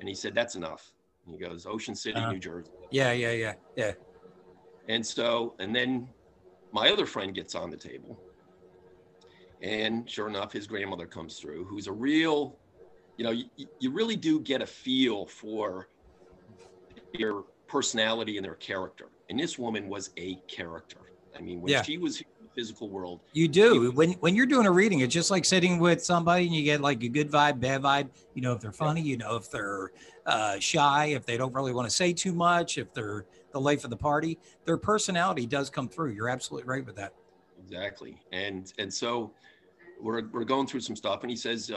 And he said, that's enough. He goes, Ocean City, New Jersey. Yeah. And so, and then my other friend gets on the table, and sure enough, his grandmother comes through, who's a real, you know, you really do get a feel for their personality and their character. And this woman was a character. I mean, when she was in the physical world. You do. When you're doing a reading, it's just like sitting with somebody and you get like a good vibe, bad vibe. You know, if they're funny, you know, if they're shy, if they don't really want to say too much, if they're the life of the party, their personality does come through. You're absolutely right with that. Exactly. And so we're going through some stuff, and he says,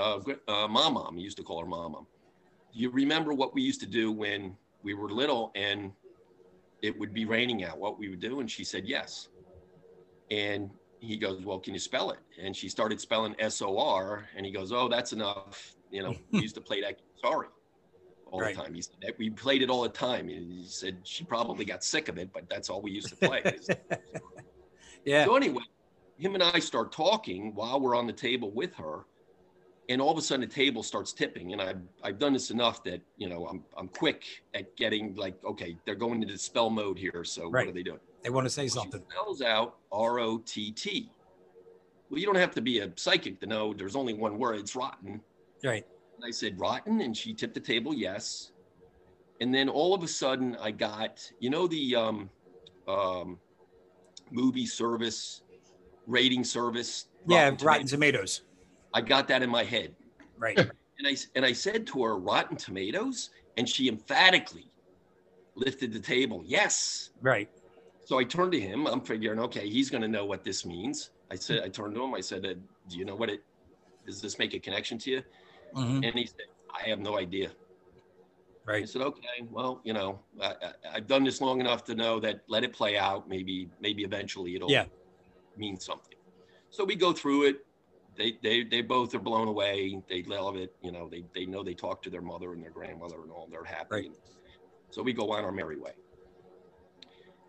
Mom, he used to call her Mom. You remember what we used to do when we were little and it would be raining out, what we would do? And she said, yes. And he goes, well, can you spell it? And she started spelling S-O-R, and he goes, oh, that's enough. You know, we used to play that sorry all right. the time. He said that we played it all the time. And he said she probably got sick of it, but that's all we used to play. Yeah. So anyway, him and I start talking while we're on the table with her. And all of a sudden the table starts tipping. And I've done this enough that, you know, I'm quick at getting like, okay, they're going into dispel mode here. So right. what are they doing? They want to say something. She spells out R-O-T-T. Well, you don't have to be a psychic to know there's only one word. It's rotten. Right. And I said, rotten? And she tipped the table, yes. And then all of a sudden I got, you know, the movie service, rating service. Yeah, Rotten Tomatoes. I got that in my head. Right. And I said to her, Rotten Tomatoes? And she emphatically lifted the table. Yes. Right. So I turned to him. I'm figuring, okay, he's going to know what this means. I turned to him. I said, do you know what it, does this make a connection to you? Mm-hmm. And he said, I have no idea. Right. I said, okay, well, you know, I've done this long enough to know that let it play out. Maybe eventually it'll mean something. So we go through it. They both are blown away. They love it. You know, they know they talk to their mother and their grandmother and all. They're happy. Right. So we go on our merry way.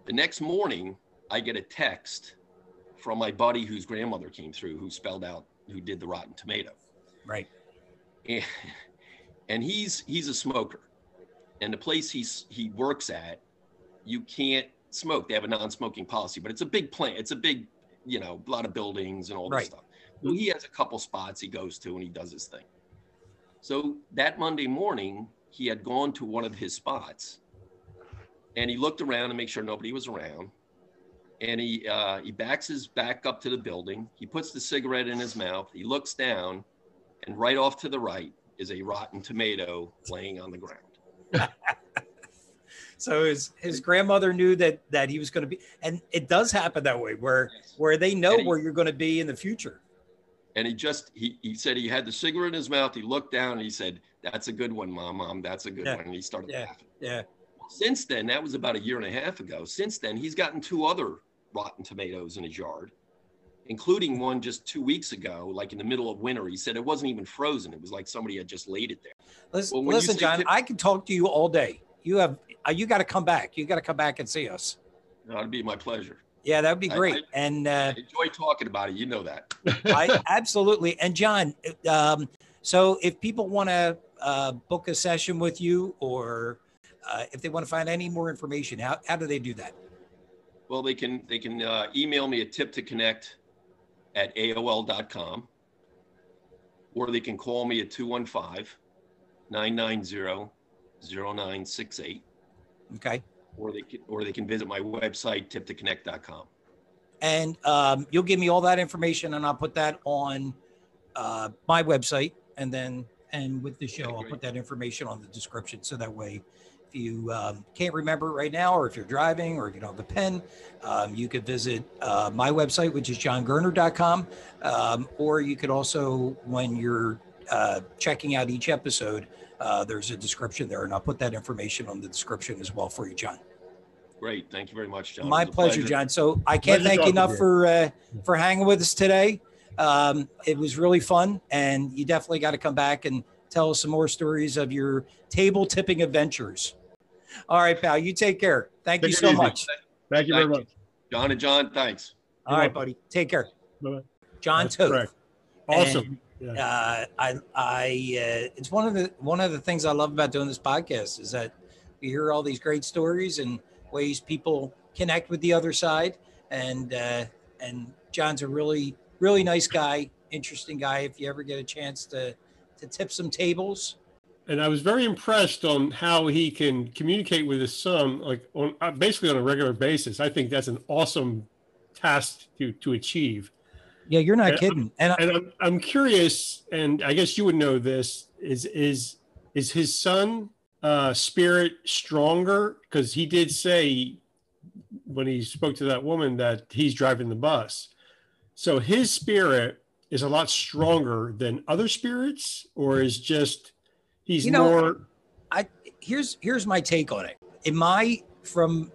The next morning, I get a text from my buddy whose grandmother came through, who spelled out, who did the Rotten Tomato. Right. And he's a smoker. And the place he works at, you can't smoke. They have a non-smoking policy, but it's a big plant. It's a big, you know, a lot of buildings and all this right. stuff. Well, he has a couple spots he goes to and he does his thing. So that Monday morning, he had gone to one of his spots and he looked around to make sure nobody was around. And he backs his back up to the building. He puts the cigarette in his mouth. He looks down, and right off to the right is a rotten tomato laying on the ground. So his grandmother knew that he was going to be, and it does happen that way where they know where you're going to be in the future. And he said he had the cigarette in his mouth. He looked down and he said, that's a good one, Mom, that's a good one. And he started laughing. Yeah. Well, since then, that was about a year and a half ago. Since then, he's gotten 2 other rotten tomatoes in his yard, including one just 2 weeks ago, like in the middle of winter. He said it wasn't even frozen. It was like somebody had just laid it there. Listen, John, I can talk to you all day. You got to come back. You got to come back and see us. No, it'd be my pleasure. Yeah, that would be great. I enjoy talking about it. You know that. Absolutely. And John, so if people want to book a session with you, or if they want to find any more information, how do they do that? Well, they can email me at tiptoconnect@aol.com, or they can call me at 215-990-0968. Okay. Or they can visit my website, tiptoconnect.com. And you'll give me all that information, and I'll put that on my website, and with the show, I'll put that information on the description. So that way, if you can't remember right now, or if you're driving, or you don't have a pen, you could visit my website, which is johngerner.com. Or you could also, when you're checking out each episode, there's a description there, and I'll put that information on the description as well for you, John. Great. Thank you very much, John. My pleasure, John. So I can't thank you enough for hanging with us today. It was really fun, and you definitely got to come back and tell us some more stories of your table tipping adventures. All right, pal. You take care. Thank you so much. Thank you very much. John and John, thanks. All right, buddy. Take care. Bye-bye. John Toth. Awesome. Yeah. It's one of the things I love about doing this podcast is that we hear all these great stories and ways people connect with the other side. And John's a really, really nice guy, interesting guy. If you ever get a chance to tip some tables. And I was very impressed on how he can communicate with his son, like on basically on a regular basis. I think that's an awesome task to achieve. Yeah, you're not kidding. And I'm curious, and I guess you would know this, is his son spirit stronger? Because he did say when he spoke to that woman that he's driving the bus. So his spirit is a lot stronger than other spirits, or is just he's, you know, more. Here's my take on it. From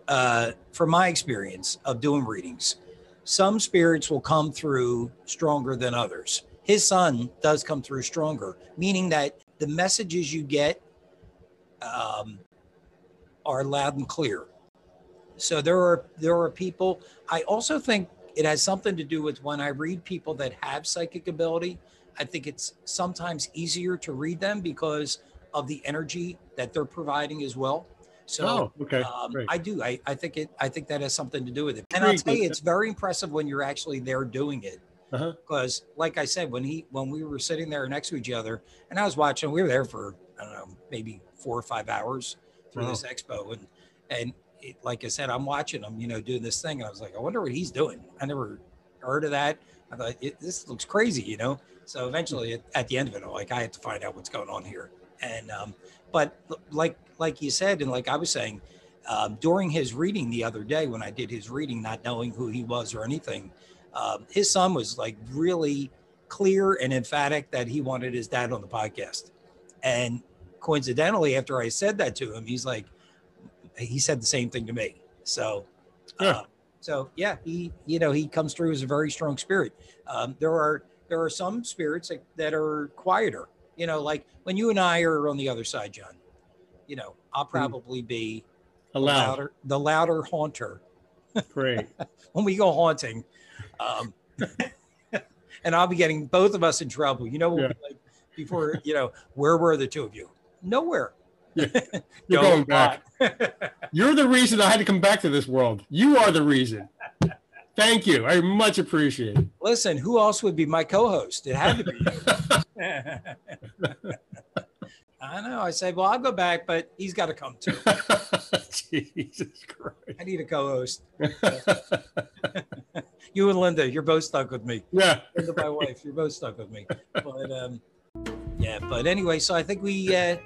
my experience of doing readings, some spirits will come through stronger than others. His son does come through stronger, meaning that the messages you get are loud and clear. So there are people. I also think it has something to do with when I read people that have psychic ability. I think it's sometimes easier to read them because of the energy that they're providing as well. So I think that has something to do with it. And I'll tell you, it's very impressive when you're actually there doing it. Because like I said, when we were sitting there next to each other and I was watching, we were there for, I don't know, maybe 4 or 5 hours through this expo. And like I said, I'm watching him, do this thing. And I was like, I wonder what he's doing. I never heard of that. I thought, this looks crazy, So eventually at the end of it, I'm like, I have to find out what's going on here. And, but like you said, and like I was saying, during his reading the other day, when I did his reading, not knowing who he was or anything, his son was like really clear and emphatic that he wanted his dad on the podcast. And coincidentally, after I said that to him, he said the same thing to me. So, he comes through as a very strong spirit. There are some spirits that are quieter, like when you and I are on the other side, John, I'll probably be the louder haunter. Great. When we go haunting, and I'll be getting both of us in trouble, we'll be like before, where were the two of you? Nowhere. Yeah. You're going back. You're the reason I had to come back to this world. You are the reason. Thank you. I much appreciate it. Listen, who else would be my co-host? It had to be you. I know. I said, well, I'll go back, but he's got to come too. Jesus Christ. I need a co-host. You and Linda, you're both stuck with me. Yeah. Linda, my wife, you're both stuck with me. But but anyway, so I think we had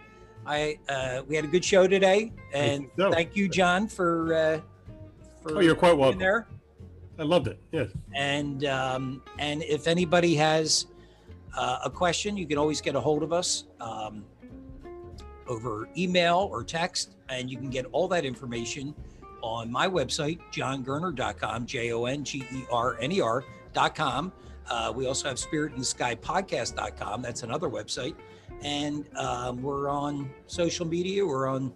a good show today. And thank you, John, for you're quite welcome. There. I loved it. Yes. And if anybody has a question, you can always get a hold of us over email or text, and you can get all that information on my website, johngerner.com, JONGERNER.com. We also have spiritintheskypodcast.com. That's another website. And we're on social media. We're on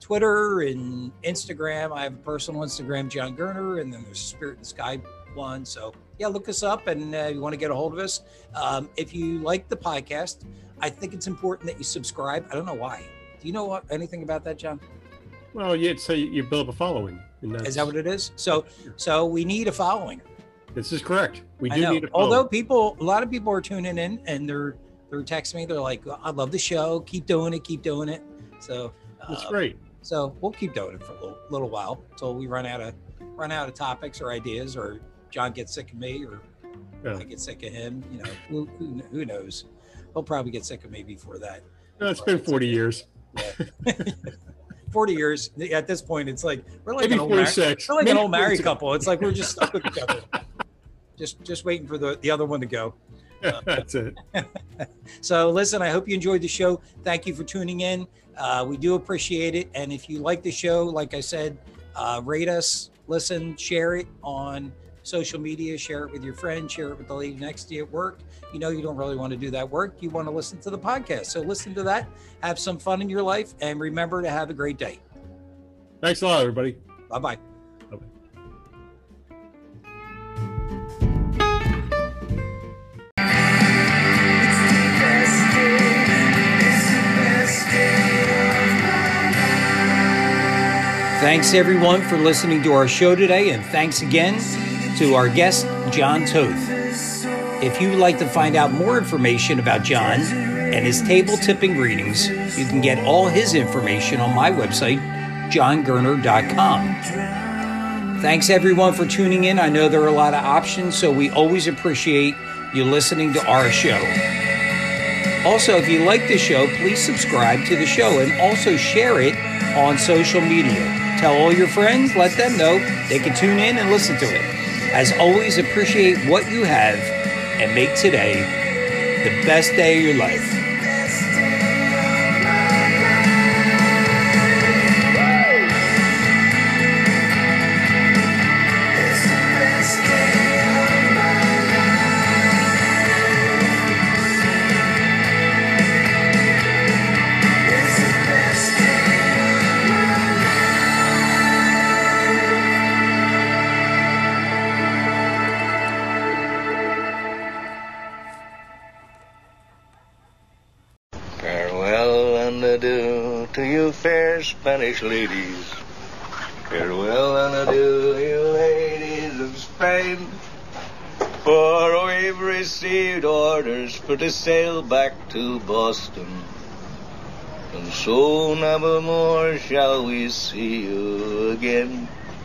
Twitter and Instagram. I have a personal Instagram, John Gerner, and then there's Spirit in the Sky one. So look us up, and if you want to get a hold of us. If you like the podcast, I think it's important that you subscribe. I don't know why. Do you know anything about that, John? Well, so you build up a following. Is that what it is? So we need a following. This is correct. We do need a following. Although a lot of people are tuning in, and they're texting me. They're like, I love the show. Keep doing it. So. That's great. So we'll keep doing it for a little while until we run out of topics or ideas, or John gets sick of me, or I get sick of him. Who knows? He'll probably get sick of me before that. No, it's been 40 years. Yeah. 40 years. At this point, it's like we're like an old married couple. It's like we're just stuck with each other, just waiting for the other one to go. That's it. So listen, I hope you enjoyed the show. Thank you for tuning in. We do appreciate it. And if you like the show, like I said, rate us, listen, share it on social media, share it with your friend, share it with the lady next to you at work. You don't really want to do that work. You want to listen to the podcast. So listen to that, have some fun in your life, and remember to have a great day. Thanks a lot, everybody. Bye-bye. Thanks, everyone, for listening to our show today, and thanks again to our guest, John Toth. If you would like to find out more information about John and his table tipping readings, you can get all his information on my website, johngerner.com. Thanks, everyone, for tuning in. I know there are a lot of options, so we always appreciate you listening to our show. Also, if you like the show, please subscribe to the show and also share it on social media. Tell all your friends, let them know they can tune in and listen to it. As always, appreciate what you have and make today the best day of your life. Spanish ladies, farewell and adieu, you ladies of Spain. For we've received orders for to sail back to Boston, and so nevermore shall we see you again.